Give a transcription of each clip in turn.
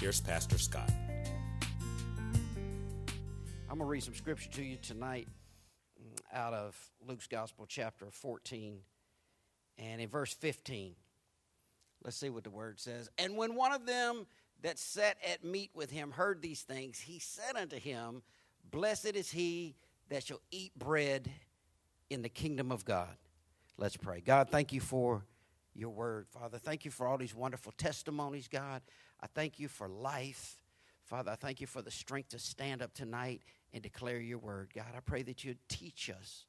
here's Pastor Scott. I'm going to read some scripture to you tonight out of Luke's Gospel, chapter 14, and in verse 15. Let's see what the word says. And when one of them that sat at meat with him heard these things, he said unto him, Blessed is he that shall eat bread in the kingdom of God. Let's pray. God, thank you for your word, Father. Thank you for all these wonderful testimonies, God. I thank you for life, Father. I thank you for the strength to stand up tonight and declare your word, God. I pray that you'd teach us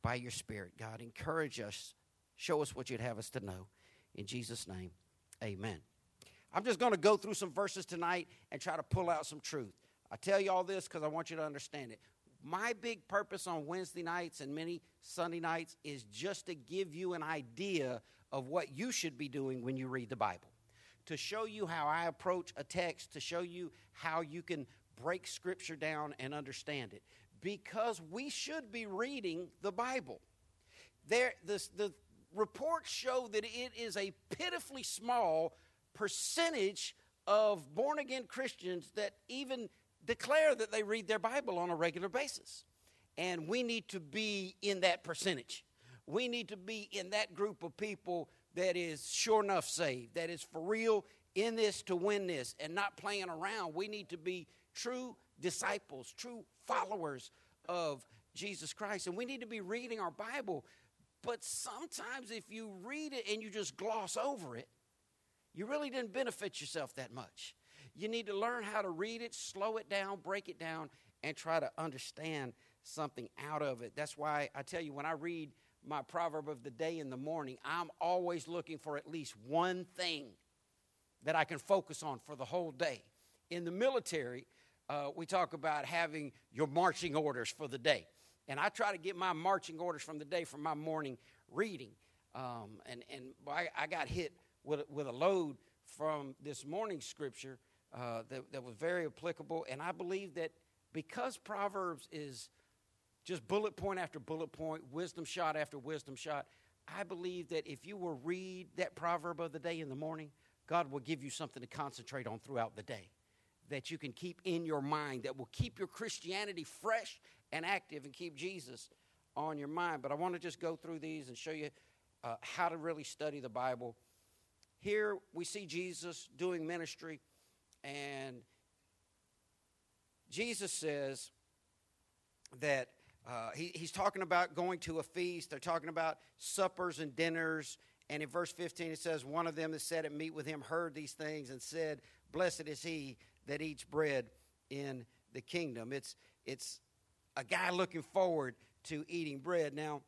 by your Spirit, God. Encourage us. Show us what you'd have us to know. In Jesus' name, amen. I'm just going to go through some verses tonight and try to pull out some truth. I tell you all this because I want you to understand it. My big purpose on Wednesday nights and many Sunday nights is just to give you an idea of what you should be doing when you read the Bible, to show you how I approach a text, to show you how you can break Scripture down and understand it, because we should be reading the Bible. The reports show that it is a pitifully small percentage of born-again Christians that even declare that they read their Bible on a regular basis. And we need to be in that percentage. We need to be in that group of people that is sure enough saved, that is for real in this to win this and not playing around. We need to be true disciples, true followers of Jesus Christ. And we need to be reading our Bible. But sometimes if you read it and you just gloss over it, you really didn't benefit yourself that much. You need to learn how to read it, slow it down, break it down, and try to understand something out of it. That's why I tell you, when I read my proverb of the day in the morning, I'm always looking for at least one thing that I can focus on for the whole day. In the military, we talk about having your marching orders for the day. And I try to get my marching orders from the day from my morning reading. And I got hit with a load from this morning's scripture that was very applicable. And I believe that because Proverbs is just bullet point after bullet point, wisdom shot after wisdom shot, I believe that if you will read that proverb of the day in the morning, God will give you something to concentrate on throughout the day that you can keep in your mind, that will keep your Christianity fresh and active and keep Jesus on your mind. But I want to just go through these and show you how to really study the Bible. Here we see Jesus doing ministry, and Jesus says that he's talking about going to a feast. They're talking about suppers and dinners. And in verse 15, it says, one of them that sat at meat with him heard these things and said, Blessed is he that eats bread in the kingdom. It's a guy looking forward to eating bread. Now,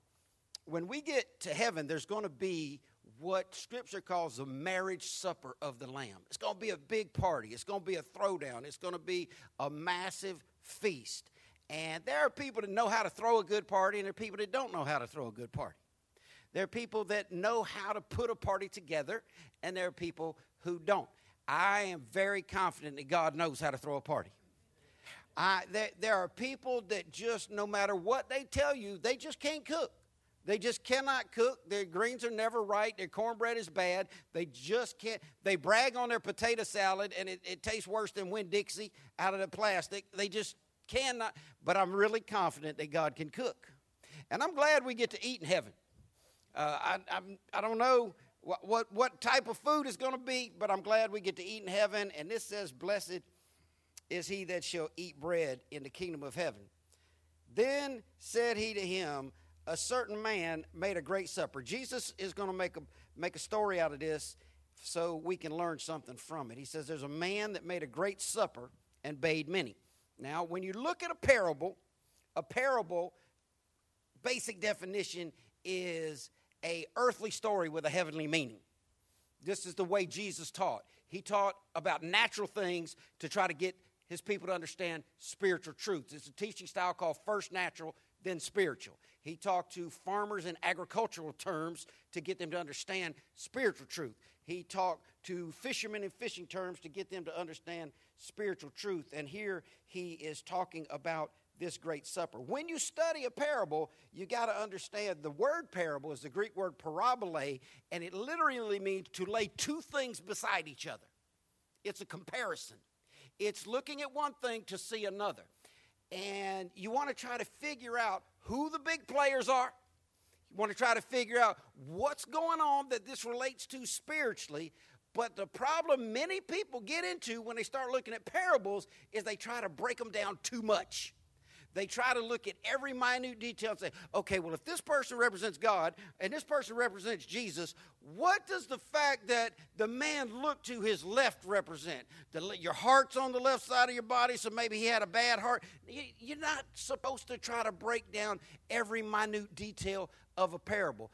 when we get to heaven, there's going to be what Scripture calls the marriage supper of the Lamb. It's going to be a big party. It's going to be a throwdown. It's going to be a massive feast. And there are people that know how to throw a good party, and there are people that don't know how to throw a good party. There are people that know how to put a party together, and there are people who don't. I am very confident that God knows how to throw a party. There are people that just, no matter what they tell you, they just can't cook. They just cannot cook. Their greens are never right. Their cornbread is bad. They just can't. They brag on their potato salad, and it tastes worse than Winn-Dixie out of the plastic. They just cannot, but I'm really confident that God can cook. And I'm glad we get to eat in heaven. I don't know what type of food is going to be, but I'm glad we get to eat in heaven. And this says, Blessed is he that shall eat bread in the kingdom of heaven. Then said he to him, A certain man made a great supper. Jesus is going to make a story out of this so we can learn something from it. He says, There's a man that made a great supper and bade many. Now, when you look at a parable, basic definition is a earthly story with a heavenly meaning. This is the way Jesus taught. He taught about natural things to try to get his people to understand spiritual truths. It's a teaching style called first natural, then spiritual. He talked to farmers in agricultural terms to get them to understand spiritual truth. He talked to fishermen in fishing terms to get them to understand spiritual truth. And here he is talking about this great supper. When you study a parable, you got to understand the word parable is the Greek word parabole, and it literally means to lay two things beside each other. It's a comparison. It's looking at one thing to see another. And you want to try to figure out who the big players are. You want to try to figure out what's going on that this relates to spiritually. But the problem many people get into when they start looking at parables is they try to break them down too much. They try to look at every minute detail and say, okay, well, if this person represents God and this person represents Jesus, what does the fact that the man looked to his left represent? Your heart's on the left side of your body, so maybe he had a bad heart. You're not supposed to try to break down every minute detail of a parable.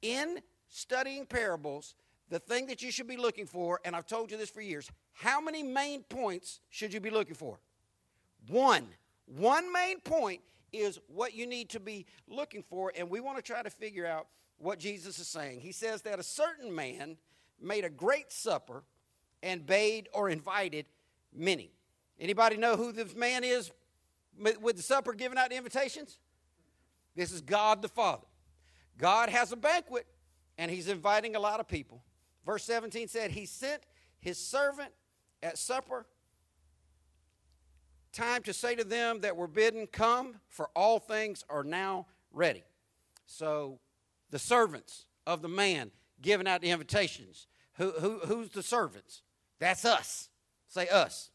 In studying parables, the thing that you should be looking for, and I've told you this for years, how many main points should you be looking for? One main point is what you need to be looking for, and we want to try to figure out what Jesus is saying. He says that a certain man made a great supper and bade or invited many. Anybody know who this man is with the supper giving out the invitations? This is God the Father. God has a banquet, and he's inviting a lot of people. Verse 17 said, he sent his servant at supper time to say to them that were bidden, come, for all things are now ready. So the servants of the man giving out the invitations. Who's the servants? That's us. Say us.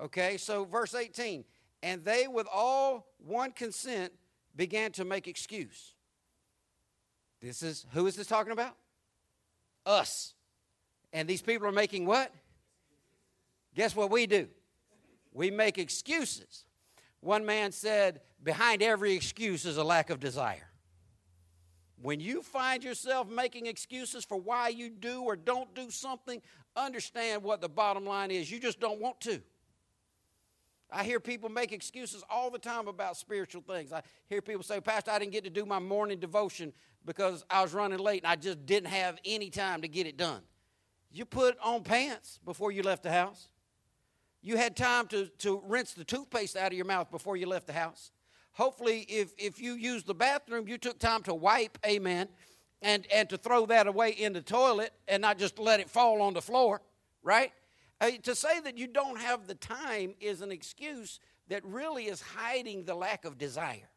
Okay, so verse 18. And they with all one consent began to make excuse. Who is this talking about? Us. And these people are making what? Guess what we do? We make excuses. One man said, behind every excuse is a lack of desire. When you find yourself making excuses for why you do or don't do something, understand what the bottom line is. You just don't want to. I hear people make excuses all the time about spiritual things. I hear people say, Pastor, I didn't get to do my morning devotion because I was running late and I just didn't have any time to get it done. You put on pants before you left the house. You had time to rinse the toothpaste out of your mouth before you left the house. Hopefully, if you used the bathroom, you took time to wipe, amen, and to throw that away in the toilet and not just let it fall on the floor, right? To say that you don't have the time is an excuse that really is hiding the lack of desire.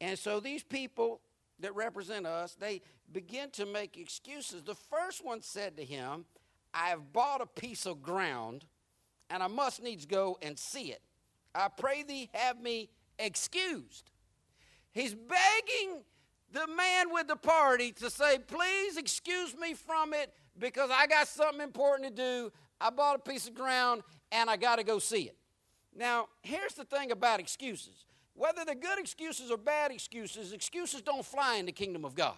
And so these people that represent us, they begin to make excuses. The first one said to him, I have bought a piece of ground, and I must needs go and see it. I pray thee, have me excused. He's begging the man with the party to say, please excuse me from it because I got something important to do. I bought a piece of ground, and I got to go see it. Now, here's the thing about excuses. Whether they're good excuses or bad excuses, excuses don't fly in the kingdom of God.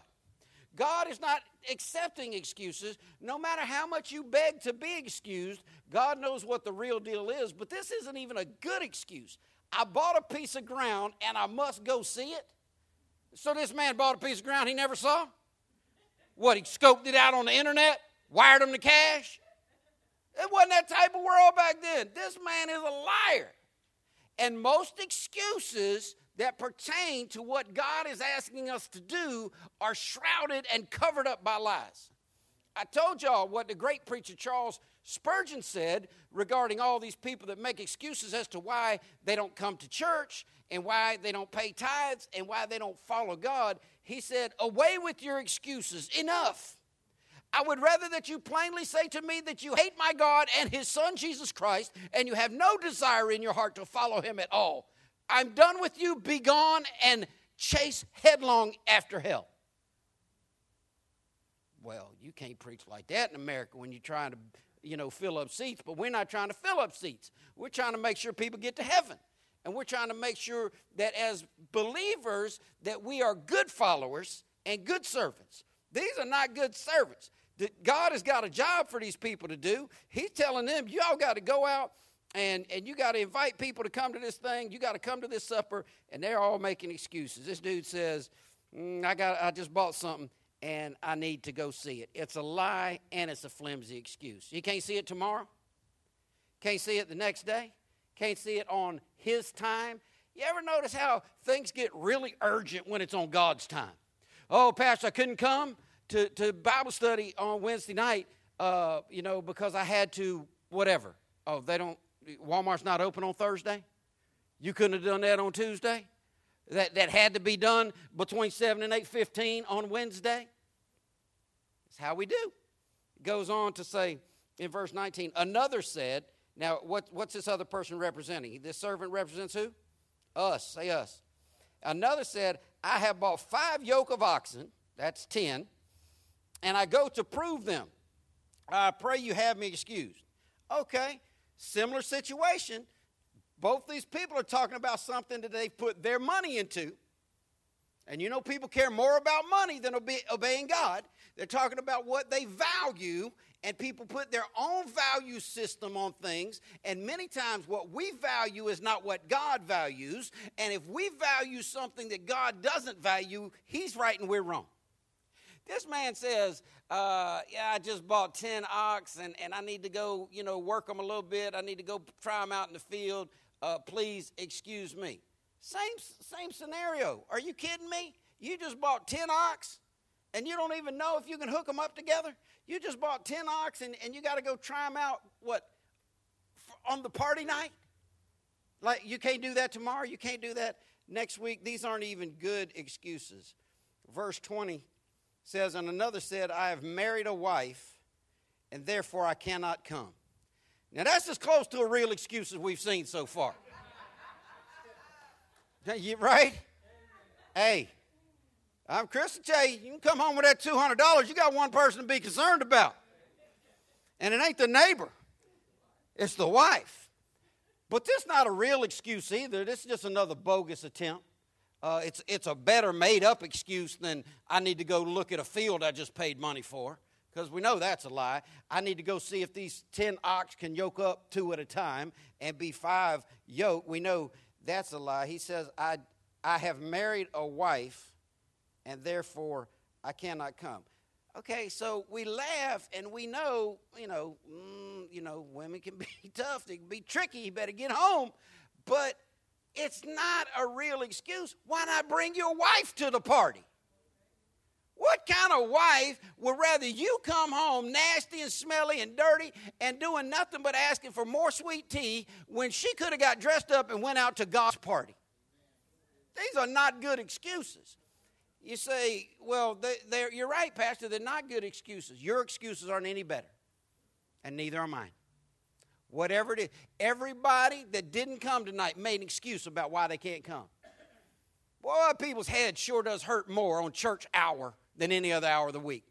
God is not accepting excuses. No matter how much you beg to be excused, God knows what the real deal is, but this isn't even a good excuse. I bought a piece of ground, and I must go see it. So this man bought a piece of ground he never saw? What, he scoped it out on the internet, wired him the cash? It wasn't that type of world back then. This man is a liar. And most excuses that pertain to what God is asking us to do are shrouded and covered up by lies. I told y'all what the great preacher Charles Spurgeon said regarding all these people that make excuses as to why they don't come to church and why they don't pay tithes and why they don't follow God. He said, away with your excuses, enough. I would rather that you plainly say to me that you hate my God and his son Jesus Christ and you have no desire in your heart to follow him at all. I'm done with you, be gone, and chase headlong after hell. Well, you can't preach like that in America when you're trying to, fill up seats, but we're not trying to fill up seats. We're trying to make sure people get to heaven, and we're trying to make sure that as believers that we are good followers and good servants. These are not good servants. God has got a job for these people to do. He's telling them, y'all got to go out and you got to invite people to come to this thing. You got to come to this supper. And they're all making excuses. This dude says, I just bought something and I need to go see it. It's a lie and it's a flimsy excuse. You can't see it tomorrow. Can't see it the next day. Can't see it on his time. You ever notice how things get really urgent when it's on God's time? Oh, Pastor, I couldn't come to Bible study on Wednesday night, because I had to whatever. Oh, Walmart's not open on Thursday? You couldn't have done that on Tuesday? That had to be done between 7 and 8:15 on Wednesday? That's how we do. It goes on to say in verse 19, another said, now what's this other person representing? This servant represents who? Us, say us. Another said, I have bought 5 yoke of oxen, that's 10, and I go to prove them. I pray you have me excused. Okay, similar situation. Both these people are talking about something that they've put their money into. And you know people care more about money than obeying God. They're talking about what they value, and people put their own value system on things. And many times what we value is not what God values. And if we value something that God doesn't value, he's right and we're wrong. This man says, I just bought 10 ox and I need to go, work them a little bit. I need to go try them out in the field. Please excuse me. Same scenario. Are you kidding me? You just bought 10 ox and you don't even know if you can hook them up together? You just bought 10 ox and you got to go try them out, on the party night? Like, you can't do that tomorrow? You can't do that next week? These aren't even good excuses. Verse 20 says, and another said, I have married a wife, and therefore I cannot come. Now, that's as close to a real excuse as we've seen so far. You right? Hey, I'm Chris and Jay. You can come home with that $200. You got one person to be concerned about. And it ain't the neighbor. It's the wife. But this is not a real excuse either. This is just another bogus attempt. It's a better made-up excuse than I need to go look at a field I just paid money for, because we know that's a lie. I need to go see if these 10 ox can yoke up 2 at a time and be 5 yoke. We know that's a lie. He says, I have married a wife, and therefore I cannot come. Okay, so we laugh, and we know, women can be tough. They can be tricky. You better get home. But it's not a real excuse. Why not bring your wife to the party? What kind of wife would rather you come home nasty and smelly and dirty and doing nothing but asking for more sweet tea when she could have got dressed up and went out to God's party? These are not good excuses. You say, well, you're right, Pastor, they're not good excuses. Your excuses aren't any better, and neither are mine. Whatever it is, everybody that didn't come tonight made an excuse about why they can't come. Boy, people's heads sure does hurt more on church hour than any other hour of the week.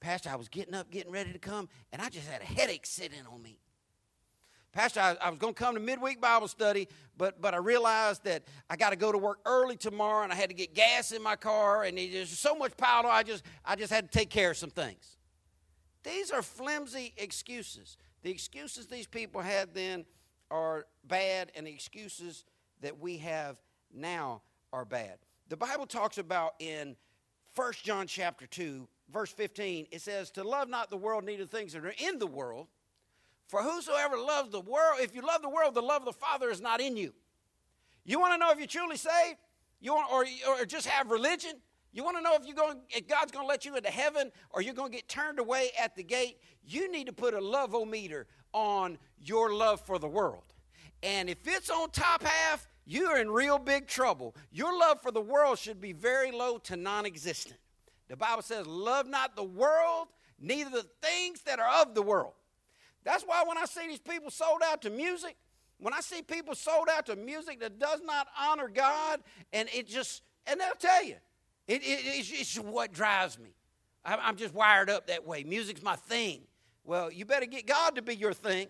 Pastor, I was getting up, getting ready to come, and I just had a headache sitting on me. Pastor, I was going to come to midweek Bible study, but I realized that I got to go to work early tomorrow, and I had to get gas in my car, and there's so much piled on. I just had to take care of some things. These are flimsy excuses. The excuses these people had then are bad, and the excuses that we have now are bad. The Bible talks about in 1 John chapter 2, verse 15, it says, to love not the world, neither things that are in the world. For whosoever loves the world, if you love the world, the love of the Father is not in you. You want to know if you're truly saved? You want, or just have religion? You want to know if God's going to let you into heaven or you're going to get turned away at the gate? You need to put a love-o-meter on your love for the world. And if it's on top half, you're in real big trouble. Your love for the world should be very low to non-existent. The Bible says, love not the world, neither the things that are of the world. That's why when I see these people sold out to music, when I see people sold out to music that does not honor God, and they'll tell you, It's what drives me. I'm just wired up that way. Music's my thing. Well, you better get God to be your thing,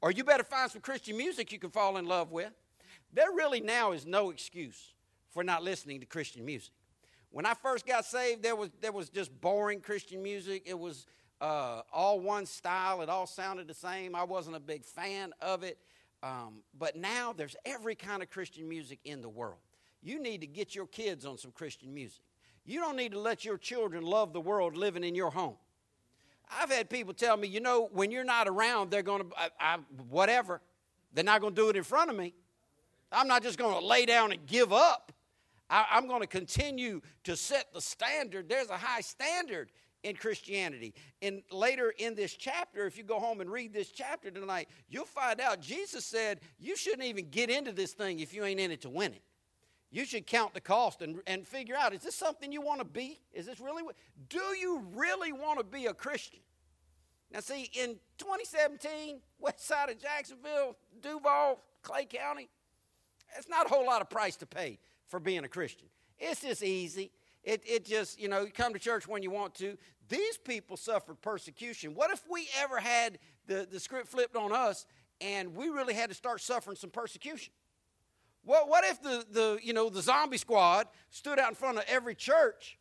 or you better find some Christian music you can fall in love with. There really now is no excuse for not listening to Christian music. When I first got saved, there was just boring Christian music. It was all one style. It all sounded the same. I wasn't a big fan of it. But now there's every kind of Christian music in the world. You need to get your kids on some Christian music. You don't need to let your children love the world living in your home. I've had people tell me, you know, when you're not around, they're going to, whatever. They're not going to do it in front of me. I'm not just going to lay down and give up. I'm going to continue to set the standard. There's a high standard in Christianity. And later in this chapter, if you go home and read this chapter tonight, you'll find out Jesus said, you shouldn't even get into this thing if you ain't in it to win it. You should count the cost and figure out, is this something you want to be? Is this really? Do you really want to be a Christian? Now, see, in 2017, west side of Jacksonville, Duval, Clay County, it's not a whole lot of price to pay for being a Christian. It's just easy. It just, you know, you come to church when you want to. These people suffered persecution. What if we ever had the script flipped on us and we really had to start suffering some persecution? Well, what if the zombie squad stood out in front of every church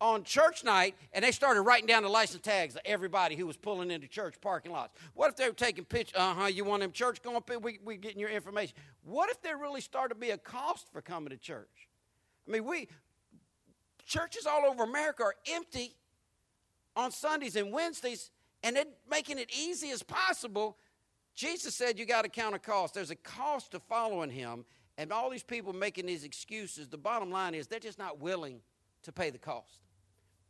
on church night and they started writing down the license tags of everybody who was pulling into church parking lots? What if they were taking pictures? You want them church going? We're getting your information. What if there really started to be a cost for coming to church? I mean, churches all over America are empty on Sundays and Wednesdays, and they're making it easy as possible. Jesus said you got to count a cost. There's a cost to following him. And all these people making these excuses, the bottom line is they're just not willing to pay the cost.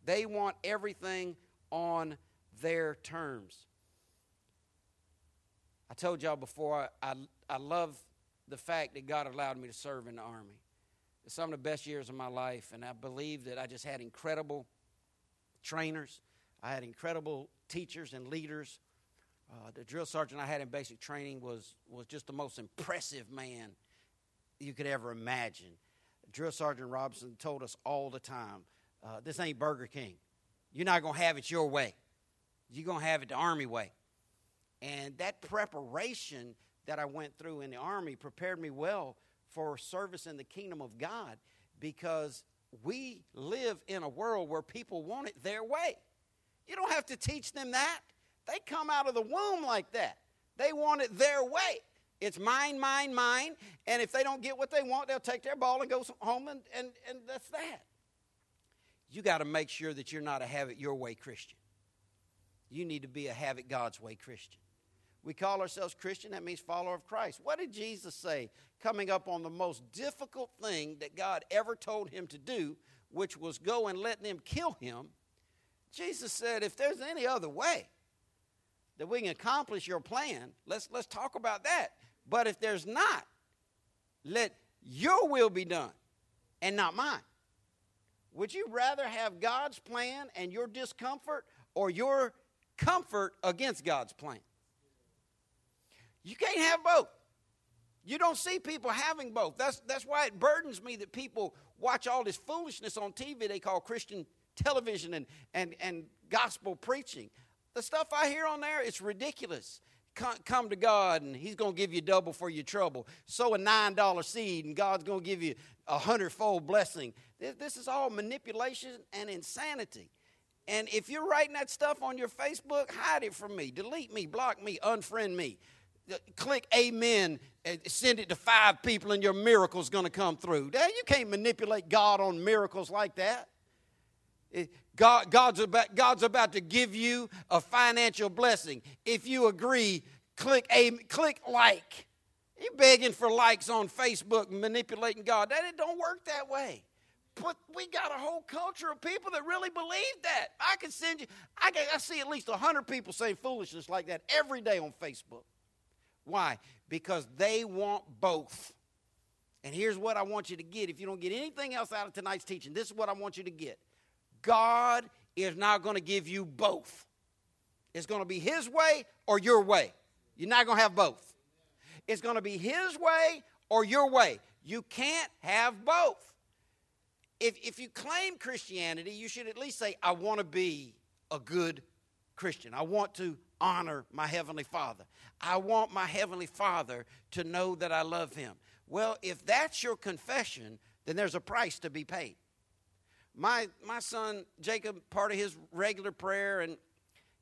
They want everything on their terms. I told y'all before, I love the fact that God allowed me to serve in the Army. It's some of the best years of my life, and I believe that I just had incredible trainers. I had incredible teachers and leaders. The drill sergeant I had in basic training was just the most impressive man you could ever imagine. Drill Sergeant Robinson told us all the time, this ain't Burger King. You're not going to have it your way. You're going to have it the Army way. And that preparation that I went through in the Army prepared me well for service in the kingdom of God, because we live in a world where people want it their way. You don't have to teach them that. They come out of the womb like that. They want it their way. It's mine, and if they don't get what they want, they'll take their ball and go home, and that's that. You got to make sure that you're not a have-it-your-way Christian. You need to be a have-it-God's-way Christian. We call ourselves Christian. That means follower of Christ. What did Jesus say coming up on the most difficult thing that God ever told him to do, which was go and let them kill him? Jesus said, if there's any other way that we can accomplish your plan, let's talk about that. But if there's not, let your will be done and not mine. Would you rather have God's plan and your discomfort, or your comfort against God's plan? You can't have both. You don't see people having both. That's why it burdens me that people watch all this foolishness on TV they call Christian television and gospel preaching. The stuff I hear on there, it's ridiculous. Come to God, and he's going to give you double for your trouble. Sow a $9 seed, and God's going to give you a 100-fold blessing. This is all manipulation and insanity. And if you're writing that stuff on your Facebook, hide it from me. Delete me, block me, unfriend me. Click amen, and send it to 5 people, and your miracle's going to come through. You can't manipulate God on miracles like that. God's about to give you a financial blessing. If you agree, click like. You're begging for likes on Facebook, manipulating God. It don't work that way. But we got a whole culture of people that really believe that. I see at least 100 people say foolishness like that every day on Facebook. Why? Because they want both. And here's what I want you to get. If you don't get anything else out of tonight's teaching, this is what I want you to get. God is not going to give you both. It's going to be his way or your way. You're not going to have both. It's going to be his way or your way. You can't have both. If you claim Christianity, you should at least say, I want to be a good Christian. I want to honor my Heavenly Father. I want my Heavenly Father to know that I love him. Well, if that's your confession, then there's a price to be paid. My son, Jacob, part of his regular prayer, and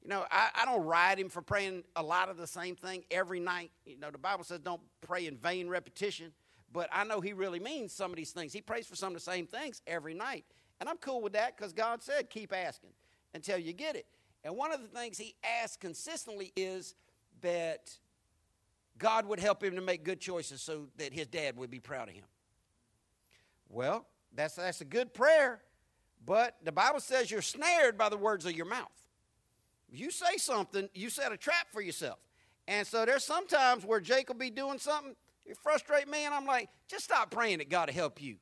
You know, I don't ride him for praying a lot of the same thing every night. You know, the Bible says don't pray in vain repetition. But I know he really means some of these things. He prays for some of the same things every night. And I'm cool with that because God said keep asking until you get it. And one of the things he asks consistently is that God would help him to make good choices so that his dad would be proud of him. Well, that's a good prayer. But the Bible says you're snared by the words of your mouth. You say something, you set a trap for yourself. And so there's some times where Jake will be doing something, you frustrate me, and I'm like, just stop praying that God will help you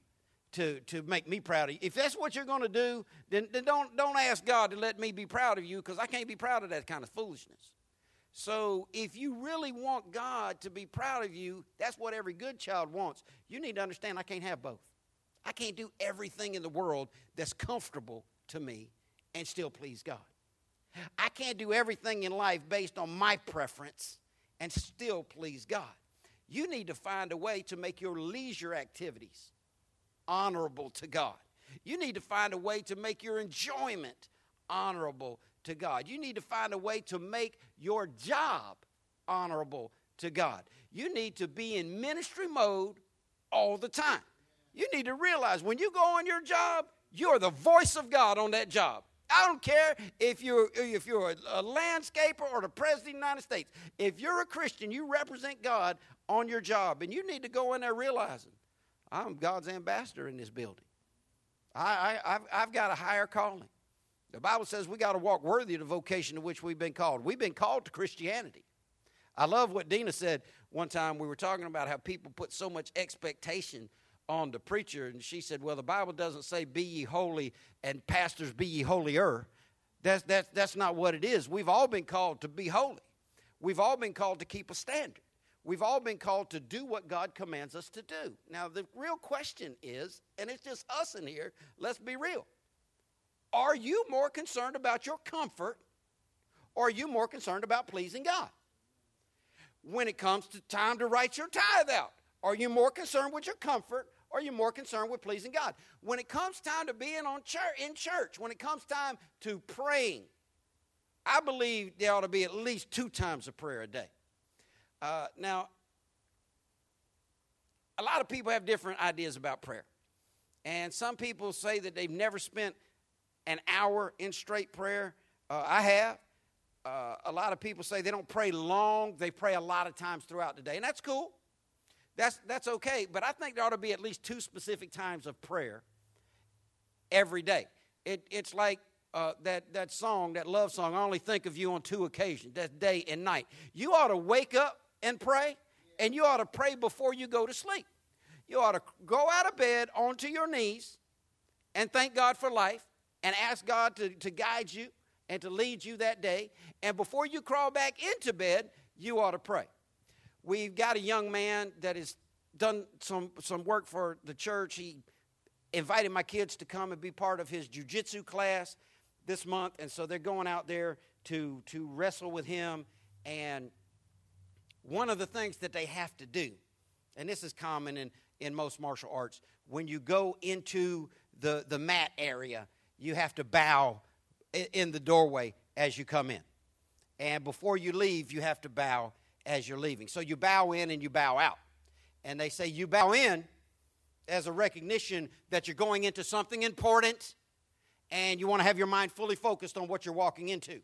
to make me proud of you. If that's what you're going to do, then don't ask God to let me be proud of you, because I can't be proud of that kind of foolishness. So if you really want God to be proud of you, that's what every good child wants. You need to understand I can't have both. I can't do everything in the world that's comfortable to me and still please God. I can't do everything in life based on my preference and still please God. You need to find a way to make your leisure activities honorable to God. You need to find a way to make your enjoyment honorable to God. You need to find a way to make your job honorable to God. You need to be in ministry mode all the time. You need to realize when you go on your job, you're the voice of God on that job. I don't care if you're a landscaper or the President of the United States. If you're a Christian, you represent God on your job. And you need to go in there realizing, I'm God's ambassador in this building. I've got a higher calling. The Bible says we got to walk worthy of the vocation to which we've been called. We've been called to Christianity. I love what Dina said one time. We were talking about how people put so much expectation on the preacher, and she said, well, the Bible doesn't say be ye holy and pastors be ye holier. That's not what it is. We've all been called to be holy. We've all been called to keep a standard. We've all been called to do what God commands us to do. Now, the real question is, and it's just us in here, let's be real. Are you more concerned about your comfort, or are you more concerned about pleasing God? When it comes to time to write your tithe out, are you more concerned with your comfort? Or are you more concerned with pleasing God? When it comes time to being in church, when it comes time to praying, I believe there ought to be at least 2 times of prayer a day. Now, a lot of people have different ideas about prayer. And some people say that they've never spent an hour in straight prayer. I have. A lot of people say they don't pray long. They pray a lot of times throughout the day. And that's cool. That's okay, but I think there ought to be at least 2 specific times of prayer every day. It's like that song, that love song, I only think of you on 2 occasions, that's day and night. You ought to wake up and pray, and you ought to pray before you go to sleep. You ought to go out of bed onto your knees and thank God for life and ask God to guide you and to lead you that day. And before you crawl back into bed, you ought to pray. We've got a young man that has done some work for the church. He invited my kids to come and be part of his jiu-jitsu class this month, and so they're going out there to wrestle with him. And one of the things that they have to do, and this is common in most martial arts, when you go into the mat area, you have to bow in the doorway as you come in. And before you leave, you have to bow as you're leaving. So you bow in and you bow out. And they say you bow in as a recognition that you're going into something important and you want to have your mind fully focused on what you're walking into.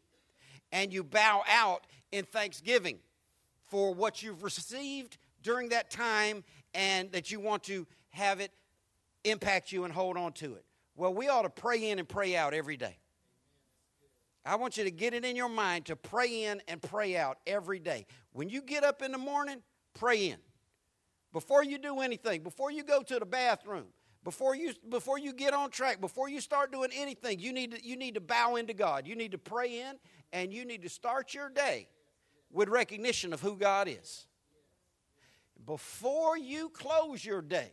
And you bow out in thanksgiving for what you've received during that time and that you want to have it impact you and hold on to it. Well, we ought to pray in and pray out every day. I want you to get it in your mind to pray in and pray out every day. When you get up in the morning, pray in. Before you do anything, before you go to the bathroom, before you get on track, before you start doing anything, you need to bow into God. You need to pray in, and you need to start your day with recognition of who God is. Before you close your day,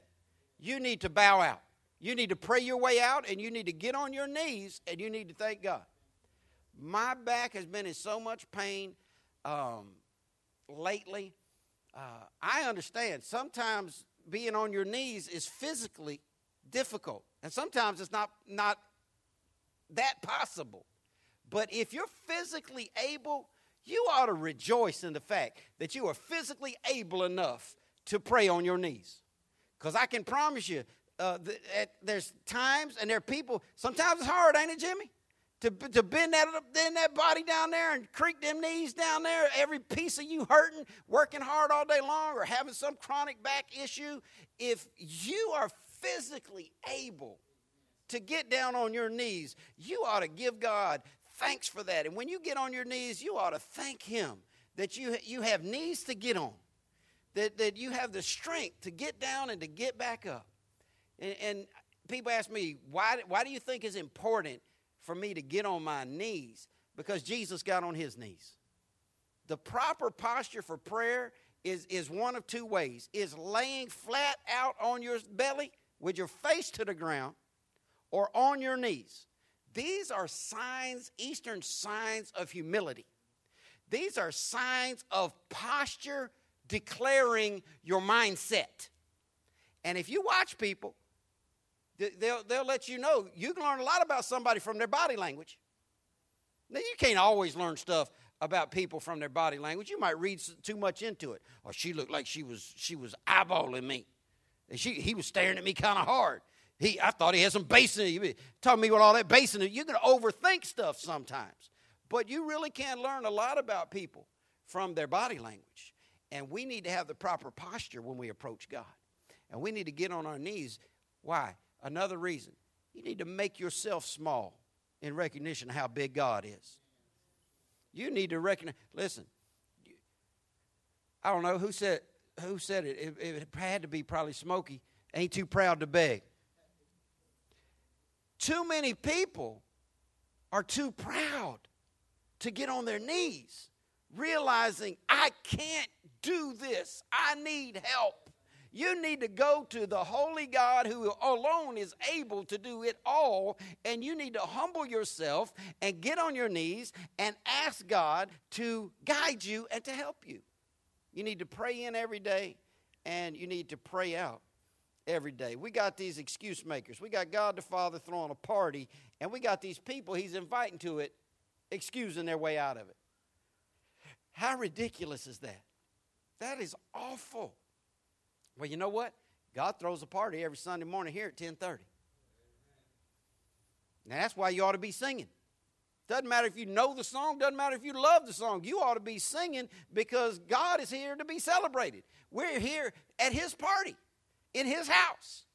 you need to bow out. You need to pray your way out, and you need to get on your knees, and you need to thank God. My back has been in so much pain lately. I understand sometimes being on your knees is physically difficult, and sometimes it's not that possible. But if you're physically able, you ought to rejoice in the fact that you are physically able enough to pray on your knees. Because I can promise you, there's times and there are people, sometimes it's hard, ain't it, Jimmy? To bend that body down there and creak them knees down there, every piece of you hurting, working hard all day long or having some chronic back issue. If you are physically able to get down on your knees, you ought to give God thanks for that. And when you get on your knees, you ought to thank him that you have knees to get on, that you have the strength to get down and to get back up. And people ask me, why do you think it's important for me to get on my knees? Because Jesus got on his knees. The proper posture for prayer is one of two ways. Is laying flat out on your belly with your face to the ground or on your knees. These are signs, Eastern signs of humility. These are signs of posture declaring your mindset. And if you watch people, they'll let you know. You can learn a lot about somebody from their body language. Now, you can't always learn stuff about people from their body language. You might read too much into it. Or she looked like she was eyeballing me. And he was staring at me kind of hard. I thought he had some bass in it. Tell me what all that bass in it. You can overthink stuff sometimes. But you really can learn a lot about people from their body language. And we need to have the proper posture when we approach God. And we need to get on our knees. Why? Another reason, you need to make yourself small in recognition of how big God is. You need to recognize, listen, I don't know who said it. It had to be probably Smokey, ain't too proud to beg. Too many people are too proud to get on their knees, realizing I can't do this, I need help. You need to go to the holy God who alone is able to do it all, and you need to humble yourself and get on your knees and ask God to guide you and to help you. You need to pray in every day, and you need to pray out every day. We got these excuse makers. We got God the Father throwing a party, and we got these people he's inviting to it, excusing their way out of it. How ridiculous is that? That is awful. Well, you know what? God throws a party every Sunday morning here at 10:30. Now, that's why you ought to be singing. Doesn't matter if you know the song. Doesn't matter if you love the song. You ought to be singing because God is here to be celebrated. We're here at his party, in his house,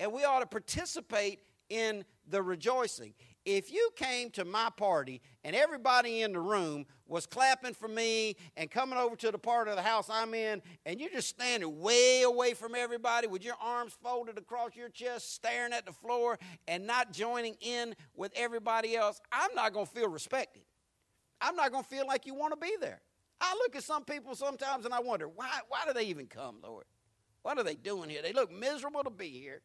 and we ought to participate in the rejoicing. If you came to my party and everybody in the room was clapping for me and coming over to the part of the house I'm in, and you're just standing way away from everybody with your arms folded across your chest, staring at the floor and not joining in with everybody else, I'm not going to feel respected. I'm not going to feel like you want to be there. I look at some people sometimes and I wonder, why do they even come, Lord? What are they doing here? They look miserable to be here.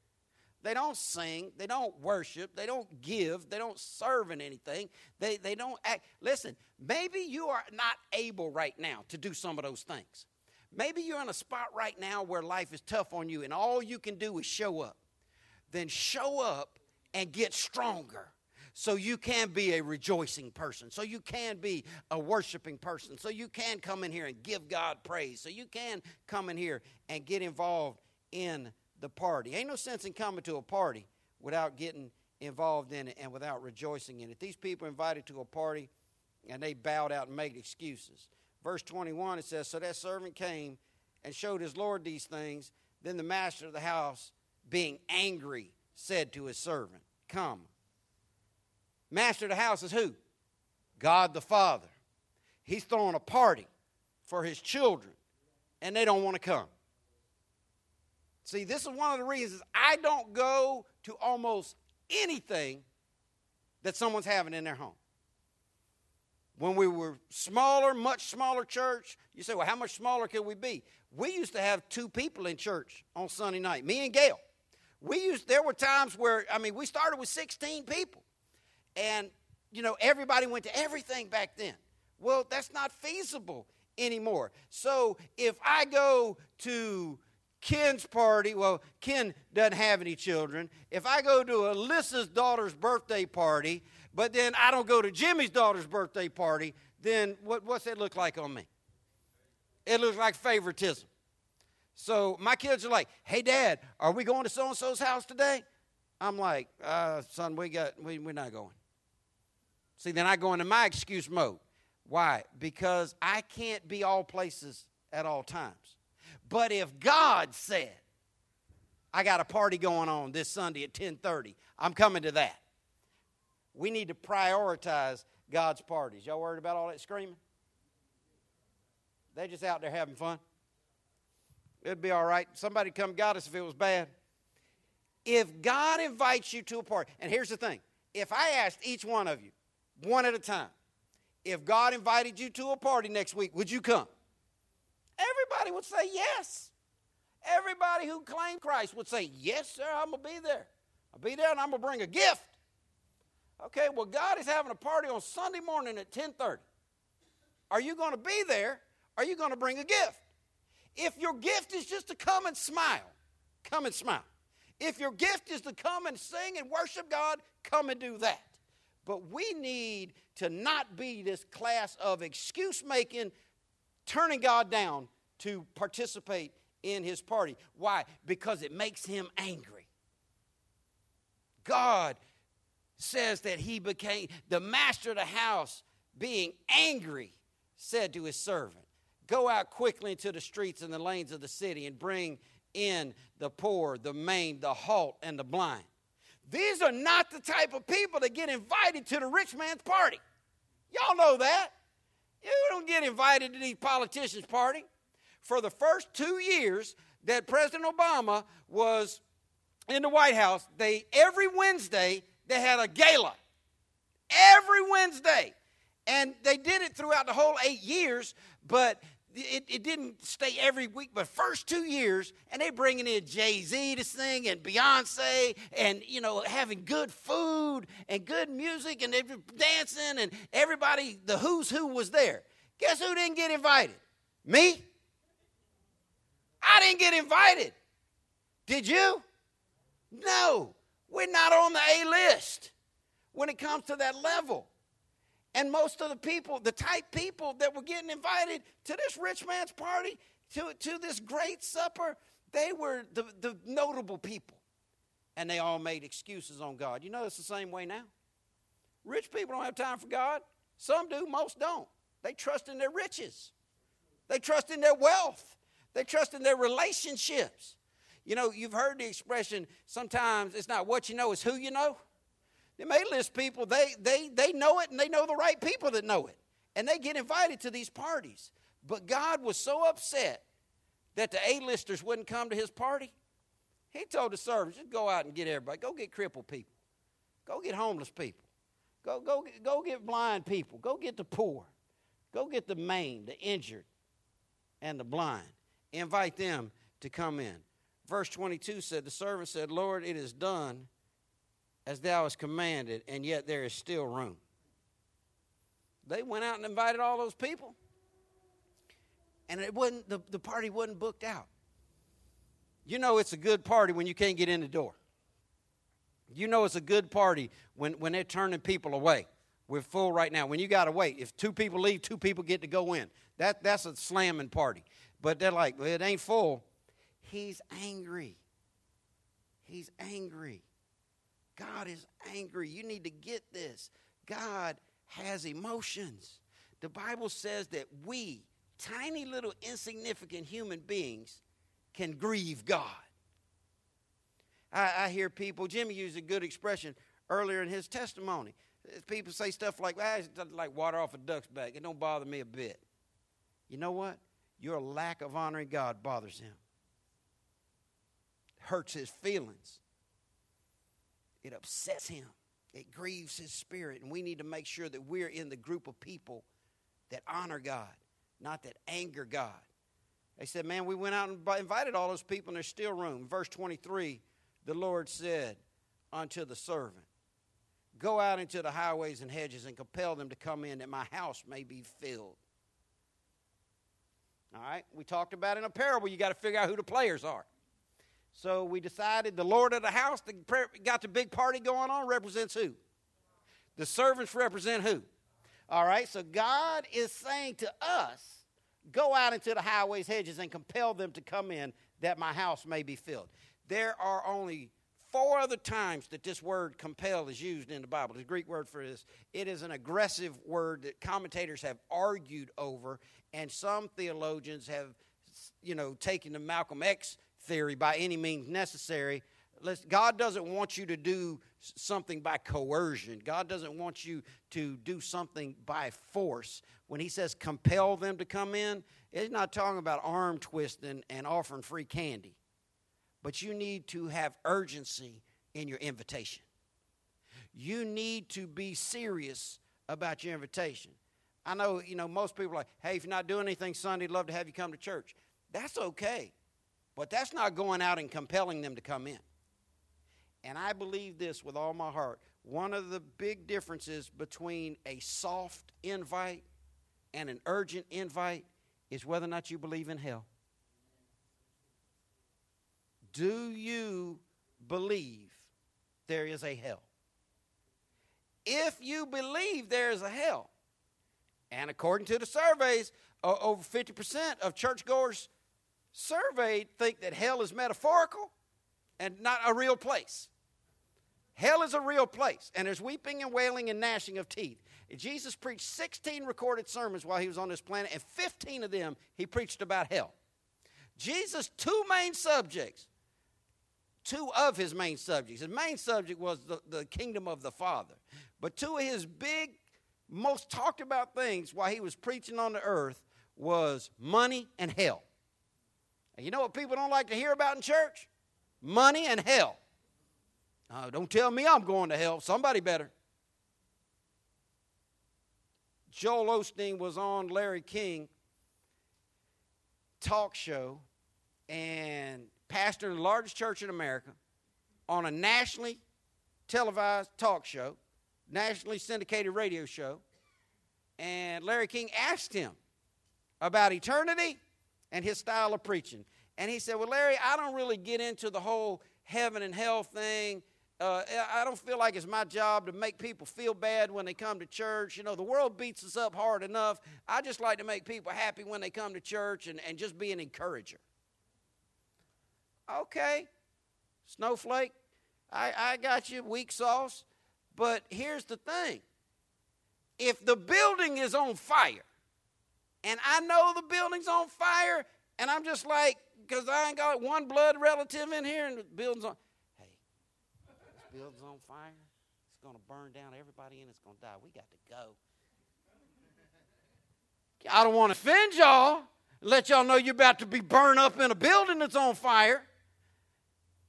They don't sing. They don't worship. They don't give. They don't serve in anything. They don't act. Listen, maybe you are not able right now to do some of those things. Maybe you're in a spot right now where life is tough on you and all you can do is show up. Then show up and get stronger so you can be a rejoicing person, so you can be a worshiping person, so you can come in here and give God praise, so you can come in here and get involved in the party. Ain't no sense in coming to a party without getting involved in it and without rejoicing in it. These people invited to a party and they bowed out and made excuses. Verse 21, it says, so that servant came and showed his Lord these things. Then the master of the house, being angry, said to his servant, come. Master of the house is who? God the Father. He's throwing a party for his children and they don't want to come. See, this is one of the reasons I don't go to almost anything that someone's having in their home. When we were smaller, much smaller church, you say, well, how much smaller could we be? We used to have two people in church on Sunday night, me and Gail. There were times where, we started with 16 people. And, everybody went to everything back then. Well, that's not feasible anymore. So if I go to Ken's party, well, Ken doesn't have any children. If I go to Alyssa's daughter's birthday party, but then I don't go to Jimmy's daughter's birthday party, then what's that look like on me? It looks like favoritism. So my kids are like, hey, Dad, are we going to so-and-so's house today? I'm like, son, we're not going. See, then I go into my excuse mode. Why? Because I can't be all places at all times. But if God said, I got a party going on this Sunday at 10:30, I'm coming to that. We need to prioritize God's parties. Y'all worried about all that screaming? They're just out there having fun. It'd be all right. Somebody come got us if it was bad. If God invites you to a party, and here's the thing. If I asked each one of you, one at a time, if God invited you to a party next week, would you come? Everybody would say yes. Everybody who claimed Christ would say, yes, sir, I'm going to be there. I'll be there and I'm going to bring a gift. Okay, well, God is having a party on Sunday morning at 10:30. Are you going to be there? Are you going to bring a gift? If your gift is just to come and smile, come and smile. If your gift is to come and sing and worship God, come and do that. But we need to not be this class of excuse-making, turning God down to participate in his party. Why? Because it makes him angry. God says that he became the master of the house, being angry, said to his servant, go out quickly into the streets and the lanes of the city and bring in the poor, the maimed, the halt, and the blind. These are not the type of people that get invited to the rich man's party. Y'all know that. You don't get invited to these politicians' party. For the first 2 years that President Obama was in the White House, every Wednesday they had a gala. Every Wednesday. And they did it throughout the whole 8 years, but it didn't stay every week, but first 2 years, and they're bringing in Jay-Z to sing and Beyonce and, having good food and good music and they're dancing and everybody, the who's who was there. Guess who didn't get invited? Me? I didn't get invited. Did you? No, we're not on the A list when it comes to that level. And most of the people, the type people that were getting invited to this rich man's party, to this great supper, they were the notable people. And they all made excuses on God. You know, it's the same way now. Rich people don't have time for God. Some do, most don't. They trust in their riches. They trust in their wealth. They trust in their relationships. You know, you've heard the expression, sometimes it's not what you know, it's who you know. The A-list people, they know it, and they know the right people that know it. And they get invited to these parties. But God was so upset that the A-listers wouldn't come to his party. He told the servants, just go out and get everybody. Go get crippled people. Go get homeless people. Go get blind people. Go get the poor. Go get the maimed, the injured, and the blind. Invite them to come in. Verse 22 said, the servant said, Lord, it is done as thou hast commanded, and yet there is still room. They went out and invited all those people, and it wasn't the party wasn't booked out. You know it's a good party when you can't get in the door. You know it's a good party when they're turning people away. We're full right now. When you got to wait, if two people leave, two people get to go in. That's a slamming party. But they're like, well, it ain't full. He's angry. He's angry. God is angry. You need to get this. God has emotions. The Bible says that we, tiny little insignificant human beings, can grieve God. I hear people, Jimmy used a good expression earlier in his testimony. People say stuff like, it's like water off a duck's back. It don't bother me a bit. You know what? Your lack of honoring God bothers him. It hurts his feelings. It upsets him. It grieves his spirit. And we need to make sure that we're in the group of people that honor God, not that anger God. They said, man, we went out and invited all those people, and there's still room. Verse 23, the Lord said unto the servant, go out into the highways and hedges and compel them to come in that my house may be filled. All right, we talked about in a parable, you got to figure out who the players are. So we decided the Lord of the house that got the big party going on represents who? The servants represent who? All right, so God is saying to us, go out into the highways, hedges, and compel them to come in, that my house may be filled. There are only 4 other times that this word compel is used in the Bible. The Greek word for this, it is an aggressive word that commentators have argued over, and some theologians have, taken the Malcolm X theory by any means necessary. God doesn't want you to do something by coercion. God doesn't want you to do something by force. When he says compel them to come in, it's not talking about arm twisting and offering free candy. But you need to have urgency in your invitation. You need to be serious about your invitation. I know, most people are like, hey, if you're not doing anything Sunday, I'd love to have you come to church. That's okay. But that's not going out and compelling them to come in. And I believe this with all my heart. One of the big differences between a soft invite and an urgent invite is whether or not you believe in hell. Do you believe there is a hell? If you believe there is a hell, and according to the surveys, over 50% of churchgoers surveyed think that hell is metaphorical and not a real place. Hell is a real place, and there's weeping and wailing and gnashing of teeth. Jesus preached 16 recorded sermons while he was on this planet, and 15 of them he preached about hell. Jesus, 2 main subjects, 2 of his main subjects. His main subject was the kingdom of the Father. But 2 of his big, most talked about things while he was preaching on the earth was money and hell. And you know what people don't like to hear about in church? Money and hell. Don't tell me I'm going to hell. Somebody better. Joel Osteen was on Larry King talk show and pastored the largest church in America on a nationally televised talk show, nationally syndicated radio show. And Larry King asked him about eternity and his style of preaching. And he said, well, Larry, I don't really get into the whole heaven and hell thing. I don't feel like it's my job to make people feel bad when they come to church. The world beats us up hard enough. I just like to make people happy when they come to church and just be an encourager. Okay, snowflake, I got you, weak sauce. But here's the thing. If the building is on fire, and I know the building's on fire, and I'm just like, because I ain't got one blood relative in here, and the building's on. Hey, this building's on fire. It's going to burn down everybody, and it's going to die. We got to go. I don't want to offend y'all, let y'all know you're about to be burned up in a building that's on fire.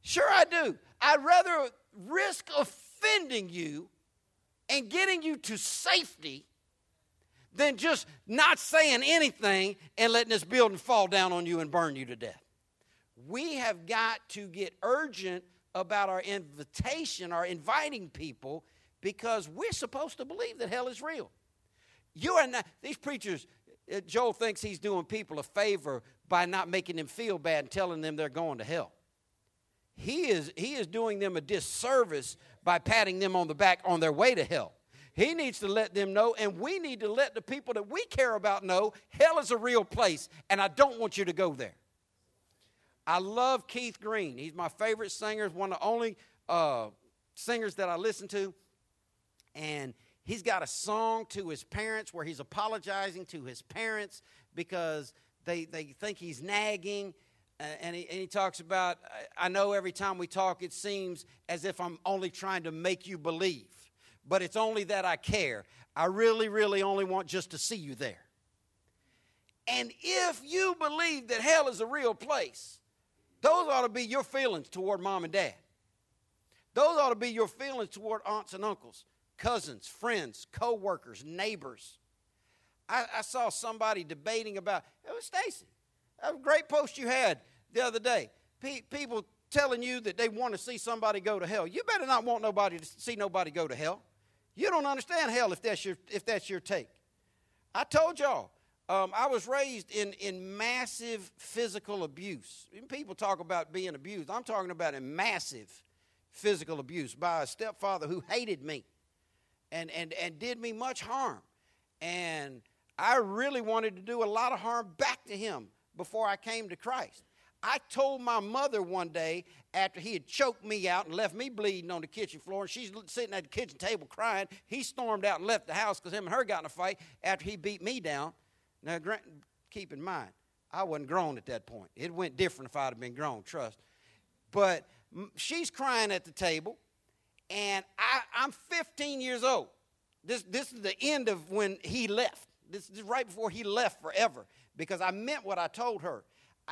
Sure I do. I'd rather risk offending you and getting you to safety than just not saying anything and letting this building fall down on you and burn you to death. We have got to get urgent about our invitation, our inviting people, because we're supposed to believe that hell is real. You are not, these preachers, Joel thinks he's doing people a favor by not making them feel bad and telling them they're going to hell. He is doing them a disservice by patting them on the back on their way to hell. He needs to let them know, and we need to let the people that we care about know hell is a real place, and I don't want you to go there. I love Keith Green. He's my favorite singer, one of the only singers that I listen to. And he's got a song to his parents where he's apologizing to his parents because they think he's nagging. And he talks about, I know every time we talk it seems as if I'm only trying to make you believe. But it's only that I care. I really, really only want just to see you there. And if you believe that hell is a real place, those ought to be your feelings toward mom and dad. Those ought to be your feelings toward aunts and uncles, cousins, friends, co-workers, neighbors. I saw somebody debating about, it was Stacy, a great post you had the other day. People telling you that they want to see somebody go to hell. You better not want nobody to see nobody go to hell. You don't understand hell if that's your take. I told y'all, I was raised in massive physical abuse. People talk about being abused. I'm talking about a massive physical abuse by a stepfather who hated me. and did me much harm. And I really wanted to do a lot of harm back to him before I came to Christ. I told my mother one day after he had choked me out and left me bleeding on the kitchen floor, and she's sitting at the kitchen table crying. He stormed out and left the house because him and her got in a fight after he beat me down. Now, keep in mind, I wasn't grown at that point. It went different if I'd have been grown, trust. But she's crying at the table, and I'm 15 years old. This is the end of when he left. This is right before he left forever, because I meant what I told her.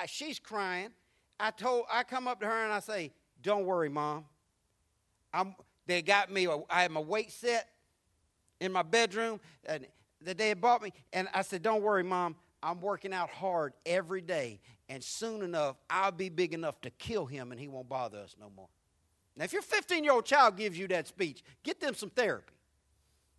She's crying. I come up to her and I say, "Don't worry, Mom. They got me. I had my weight set in my bedroom that they had bought me." And I said, "Don't worry, Mom. I'm working out hard every day. And soon enough, I'll be big enough to kill him and he won't bother us no more." Now, if your 15-year-old child gives you that speech, get them some therapy.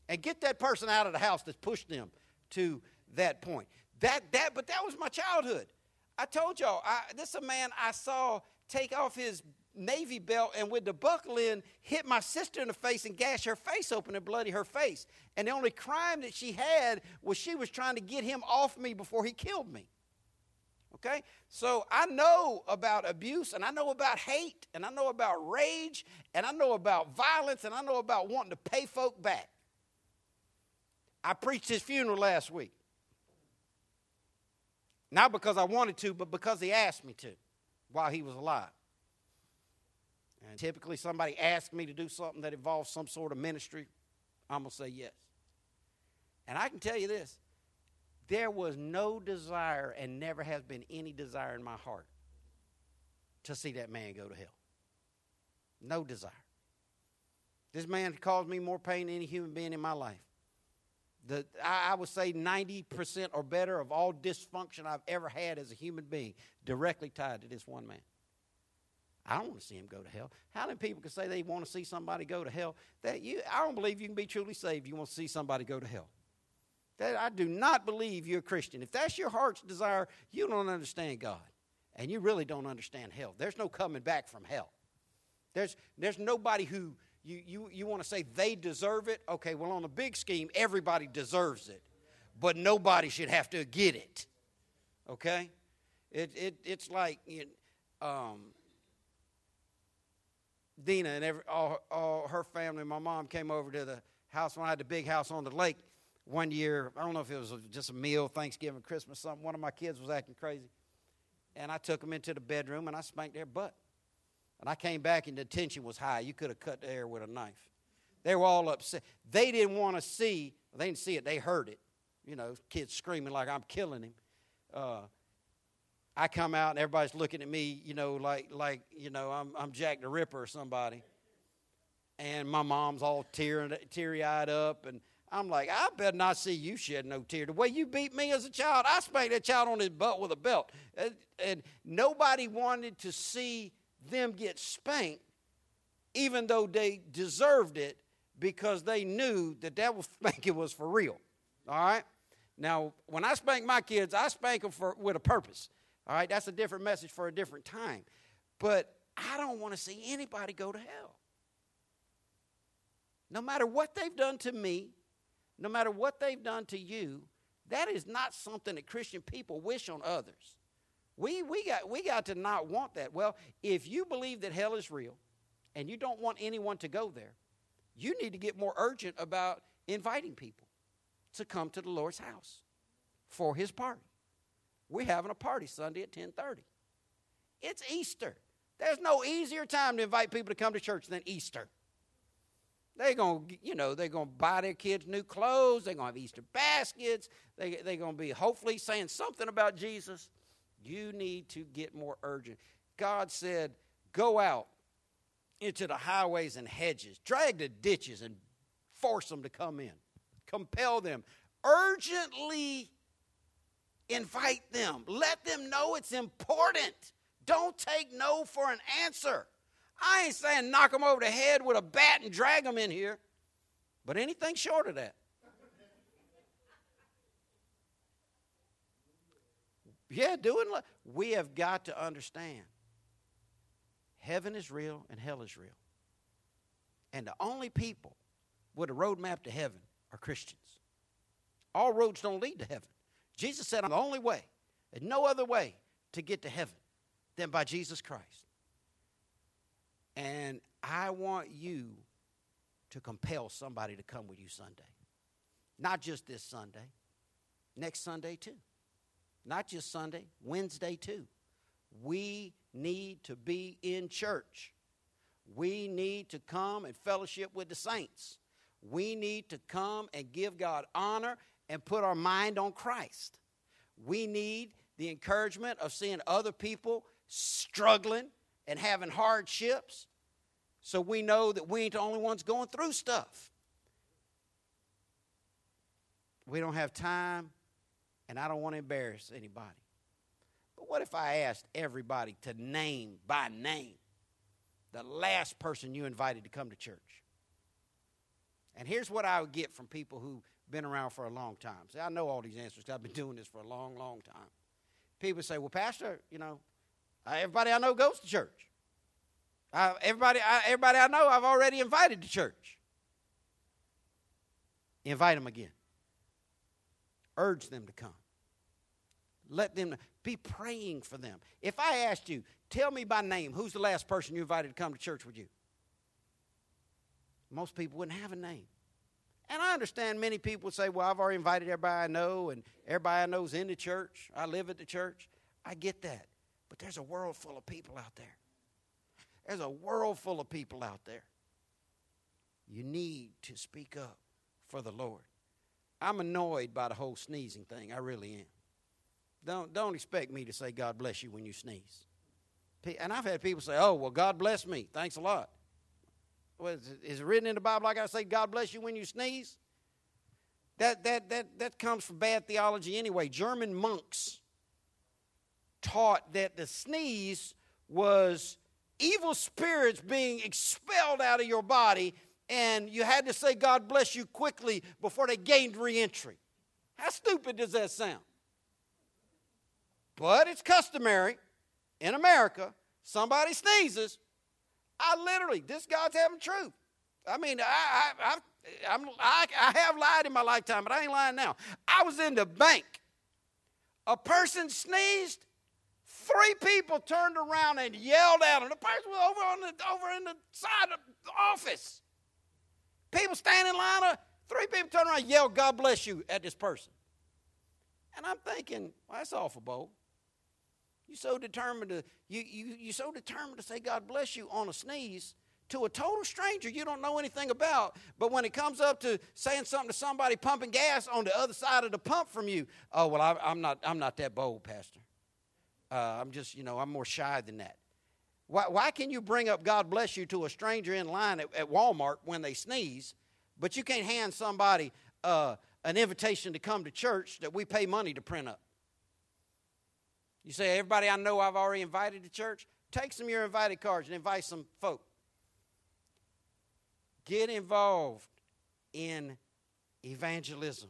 And get that person out of the house that's pushed them to that point. But that was my childhood. I told y'all, this is a man I saw take off his Navy belt and with the buckle in, hit my sister in the face and gash her face open and bloody her face. And the only crime that she had was she was trying to get him off me before he killed me. Okay? So I know about abuse, and I know about hate, and I know about rage, and I know about violence, and I know about wanting to pay folk back. I preached his funeral last week. Not because I wanted to, but because he asked me to while he was alive. And typically somebody asks me to do something that involves some sort of ministry, I'm going to say yes. And I can tell you this, there was no desire and never has been any desire in my heart to see that man go to hell. No desire. This man caused me more pain than any human being in my life. I would say 90% or better of all dysfunction I've ever had as a human being directly tied to this one man. I don't want to see him go to hell. How many people can say they want to see somebody go to hell? I don't believe you can be truly saved if you want to see somebody go to hell. I do not believe you're a Christian. If that's your heart's desire, you don't understand God, and you really don't understand hell. There's no coming back from hell. There's nobody who... You want to say they deserve it? Okay, well, on a big scheme, everybody deserves it, but nobody should have to get it. Okay, it's like Dina and all her family. My mom came over to the house when I had the big house on the lake one year. I don't know if it was just a meal, Thanksgiving, Christmas, something. One of my kids was acting crazy, and I took them into the bedroom and I spanked their butt. And I came back and the tension was high. You could have cut the air with a knife. They were all upset. They didn't want to see. They didn't see it. They heard it. You know, kids screaming like I'm killing him. I come out and everybody's looking at me, you know, like you know, I'm Jack the Ripper or somebody. And my mom's all teary-eyed up. And I'm like, I better not see you shed no tear. The way you beat me as a child, I spanked that child on his butt with a belt. And nobody wanted to see them get spanked even though they deserved it because they knew that spanking was for real. All right? Now, when I spank my kids, I spank them with a purpose. All right? That's a different message for a different time. But I don't want to see anybody go to hell. No matter what they've done to me, no matter what they've done to you, that is not something that Christian people wish on others. We got to not want that. Well, if you believe that hell is real and you don't want anyone to go there, you need to get more urgent about inviting people to come to the Lord's house for his party. We're having a party Sunday at 10:30. It's Easter. There's no easier time to invite people to come to church than Easter. They're gonna buy their kids new clothes. They're gonna have Easter baskets. They're gonna be hopefully saying something about Jesus. You need to get more urgent. God said, go out into the highways and hedges. Drag the ditches and force them to come in. Compel them. Urgently invite them. Let them know it's important. Don't take no for an answer. I ain't saying knock them over the head with a bat and drag them in here. But anything short of that. Yeah, we have got to understand heaven is real and hell is real. And the only people with a roadmap to heaven are Christians. All roads don't lead to heaven. Jesus said, I'm the only way and no other way to get to heaven than by Jesus Christ. And I want you to compel somebody to come with you Sunday. Not just this Sunday, next Sunday too. Not just Sunday, Wednesday too. We need to be in church. We need to come and fellowship with the saints. We need to come and give God honor and put our mind on Christ. We need the encouragement of seeing other people struggling and having hardships, so we know that we ain't the only ones going through stuff. We don't have time, and I don't want to embarrass anybody. But what if I asked everybody to name by name the last person you invited to come to church? And here's what I would get from people who've been around for a long time. See, I know all these answers because I've been doing this for a long, long time. People say, well, Pastor, you know, everybody I know goes to church. Everybody I know I've already invited to church. Invite them again. Urge them to come. Let them be praying for them. If I asked you, tell me by name, who's the last person you invited to come to church with you? Most people wouldn't have a name. And I understand many people say, well, I've already invited everybody I know, and everybody I know is in the church. I live at the church. I get that. But there's a world full of people out there. There's a world full of people out there. You need to speak up for the Lord. I'm annoyed by the whole sneezing thing. I really am. Don't expect me to say God bless you when you sneeze. And I've had people say, oh, well, God bless me. Thanks a lot. Well, is it written in the Bible I got to say God bless you when you sneeze? That comes from bad theology anyway. German monks taught that the sneeze was evil spirits being expelled out of your body, and you had to say God bless you quickly before they gained re-entry. How stupid does that sound? But it's customary in America, somebody sneezes. I literally, this God's having truth. I mean, I have lied in my lifetime, but I ain't lying now. I was in the bank. A person sneezed. 3 people turned around and yelled at him. The person was over in the side of the office. People standing in line. 3 people turned around and yelled, God bless you, at this person. And I'm thinking, well, that's awful bold. You so determined to say God bless you on a sneeze to a total stranger you don't know anything about. But when it comes up to saying something to somebody pumping gas on the other side of the pump from you, oh well, I'm not that bold, Pastor. I'm just, I'm more shy than that. Why can you bring up God bless you to a stranger in line at Walmart when they sneeze, but you can't hand somebody an invitation to come to church that we pay money to print up? You say, everybody I know I've already invited to church. Take some of your invited cards and invite some folk. Get involved in evangelism.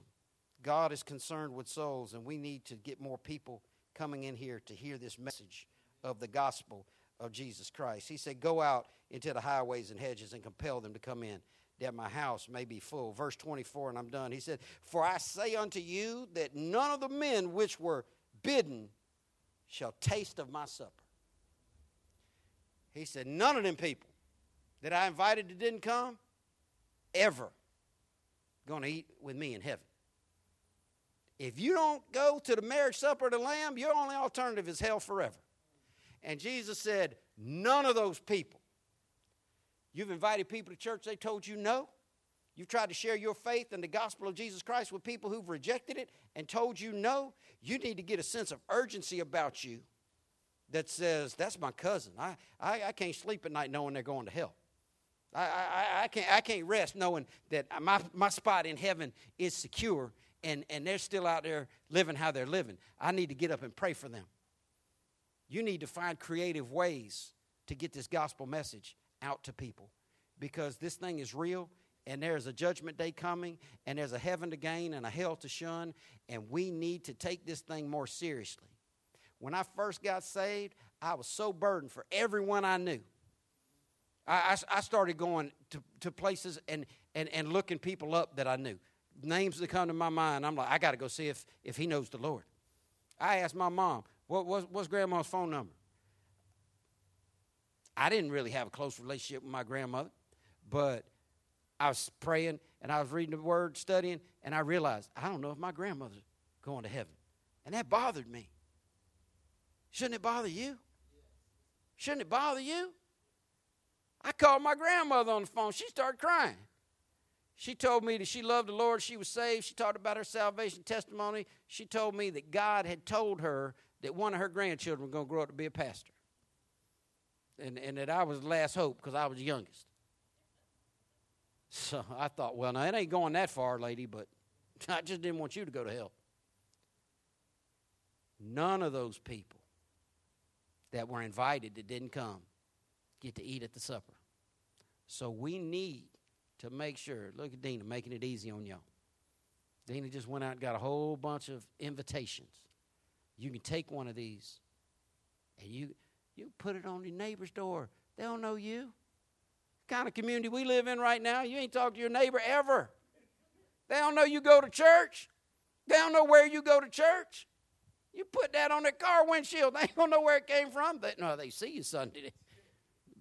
God is concerned with souls, and we need to get more people coming in here to hear this message of the gospel of Jesus Christ. He said, go out into the highways and hedges and compel them to come in, that my house may be full. Verse 24, and I'm done. He said, for I say unto you that none of the men which were bidden shall taste of my supper. He said, none of them people that I invited that didn't come ever going to eat with me in heaven. If you don't go to the marriage supper of the Lamb, your only alternative is hell forever. And Jesus said, none of those people. You've invited people to church, they told you no. You've tried to share your faith and the gospel of Jesus Christ with people who've rejected it and told you no. You need to get a sense of urgency about you that says, that's my cousin. I can't sleep at night knowing they're going to hell. I can't rest knowing that my spot in heaven is secure, and they're still out there living how they're living. I need to get up and pray for them. You need to find creative ways to get this gospel message out to people, because this thing is real. And there's a judgment day coming, and there's a heaven to gain and a hell to shun, and we need to take this thing more seriously. When I first got saved, I was so burdened for everyone I knew. I started going to places, and and looking people up that I knew. Names that come to my mind, I'm like, I got to go see if he knows the Lord. I asked my mom, what's Grandma's phone number? I didn't really have a close relationship with my grandmother, but I was praying, and I was reading the Word, studying, and I realized, I don't know if my grandmother's going to heaven. And that bothered me. Shouldn't it bother you? Shouldn't it bother you? I called my grandmother on the phone. She started crying. She told me that she loved the Lord, she was saved. She talked about her salvation testimony. She told me that God had told her that one of her grandchildren was going to grow up to be a pastor. And that I was the last hope because I was the youngest. So I thought, well, now, it ain't going that far, lady, but I just didn't want you to go to hell. None of those people that were invited that didn't come get to eat at the supper. So we need to make sure. Look at Dina making it easy on y'all. Dina just went out and got a whole bunch of invitations. You can take one of these and you put it on your neighbor's door. They don't know you. The kind of community we live in right now, you ain't talked to your neighbor ever. They don't know you go to church. They don't know where you go to church. You put that on their car windshield. They ain't going to know where it came from. But no, they see you Sunday.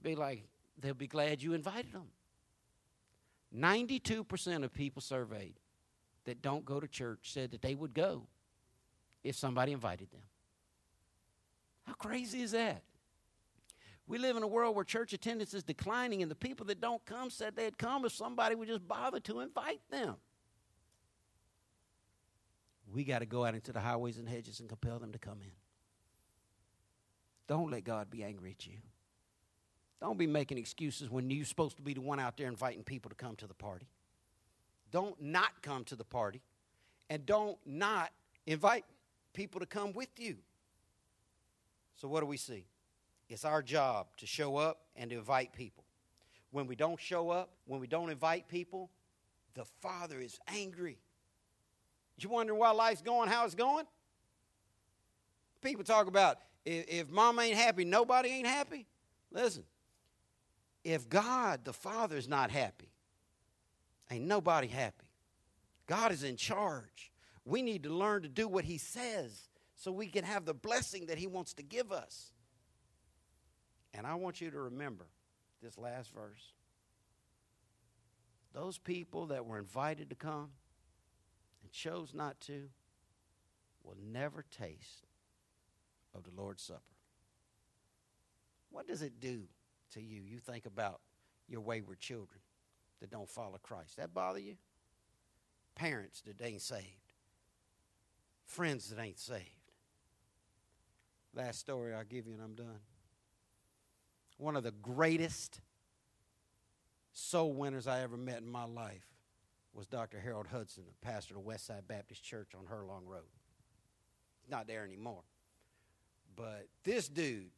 Be like, they'll be glad you invited them. 92% of people surveyed that don't go to church said that they would go if somebody invited them. How crazy is that? We live in a world where church attendance is declining, and the people that don't come said they'd come if somebody would just bother to invite them. We got to go out into the highways and hedges and compel them to come in. Don't let God be angry at you. Don't be making excuses when you're supposed to be the one out there inviting people to come to the party. Don't not come to the party, and don't not invite people to come with you. So what do we see? It's our job to show up and to invite people. When we don't show up, when we don't invite people, the Father is angry. You wondering why life's going, how it's going? People talk about if mom ain't happy, nobody ain't happy. Listen, if God, the Father, is not happy, ain't nobody happy. God is in charge. We need to learn to do what he says so we can have the blessing that he wants to give us. And I want you to remember this last verse. Those people that were invited to come and chose not to will never taste of the Lord's Supper. What does it do to you? You think about your wayward children that don't follow Christ. That bother you? Parents that ain't saved. Friends that ain't saved. Last story I'll give you and I'm done. One of the greatest soul winners I ever met in my life was Dr. Harold Hudson, the pastor of Westside Baptist Church on Herlong Road. He's not there anymore. But this dude,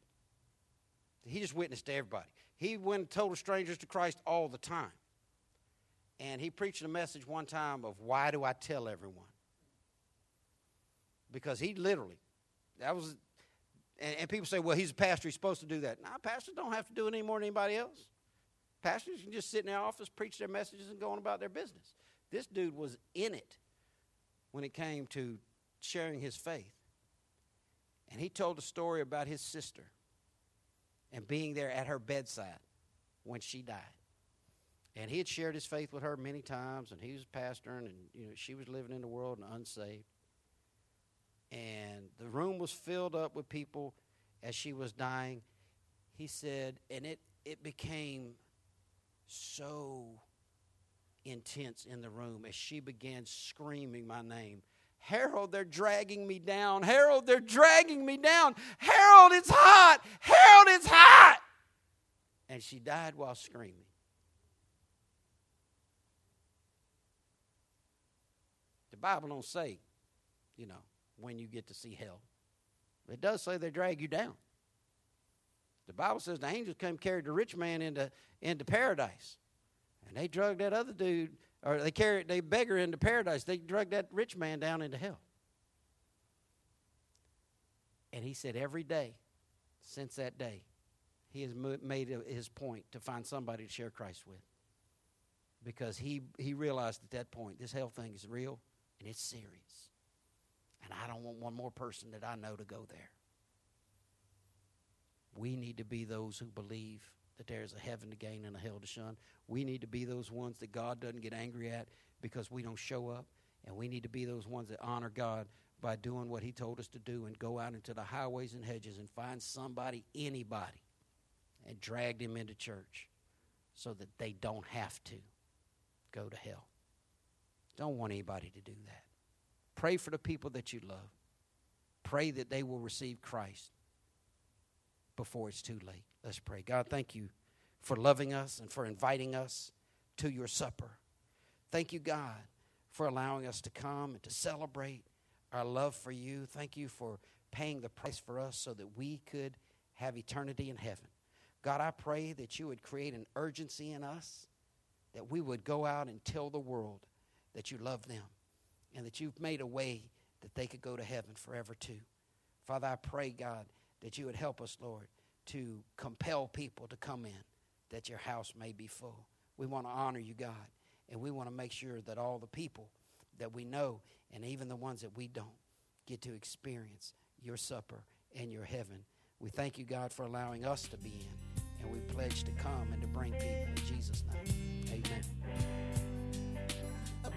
he just witnessed to everybody. He went total strangers to Christ all the time. And he preached a message one time of why do I tell everyone? Because he literally, that was, and people say, well, he's a pastor, he's supposed to do that. No, pastors don't have to do it any more than anybody else. Pastors can just sit in their office, preach their messages, and go on about their business. This dude was in it when it came to sharing his faith. And he told a story about his sister and being there at her bedside when she died. And he had shared his faith with her many times, and he was pastoring, and she was living in the world and unsaved. And the room was filled up with people as she was dying. He said, and it became so intense in the room as she began screaming my name. Harold, they're dragging me down. Harold, they're dragging me down. Harold, it's hot. Harold, it's hot. And she died while screaming. The Bible don't say, when you get to see hell. It does say they drag you down. The Bible says the angels came and carried the rich man into paradise. And they drug that other dude, or they carried the beggar into paradise. They drug that rich man down into hell. And he said every day since that day, he has made his point to find somebody to share Christ with. because he realized at that point, this hell thing is real and it's serious. And I don't want one more person that I know to go there. We need to be those who believe that there's a heaven to gain and a hell to shun. We need to be those ones that God doesn't get angry at because we don't show up. And we need to be those ones that honor God by doing what he told us to do and go out into the highways and hedges and find somebody, anybody, and drag them into church so that they don't have to go to hell. Don't want anybody to do that. Pray for the people that you love. Pray that they will receive Christ before it's too late. Let's pray. God, thank you for loving us and for inviting us to your supper. Thank you, God, for allowing us to come and to celebrate our love for you. Thank you for paying the price for us so that we could have eternity in heaven. God, I pray that you would create an urgency in us, that we would go out and tell the world that you love them and that you've made a way that they could go to heaven forever too. Father, I pray, God, that you would help us, Lord, to compel people to come in, that your house may be full. We want to honor you, God. And we want to make sure that all the people that we know and even the ones that we don't get to experience your supper and your heaven. We thank you, God, for allowing us to be in. And we pledge to come and to bring people in Jesus' name. Amen.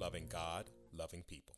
loving God, loving people.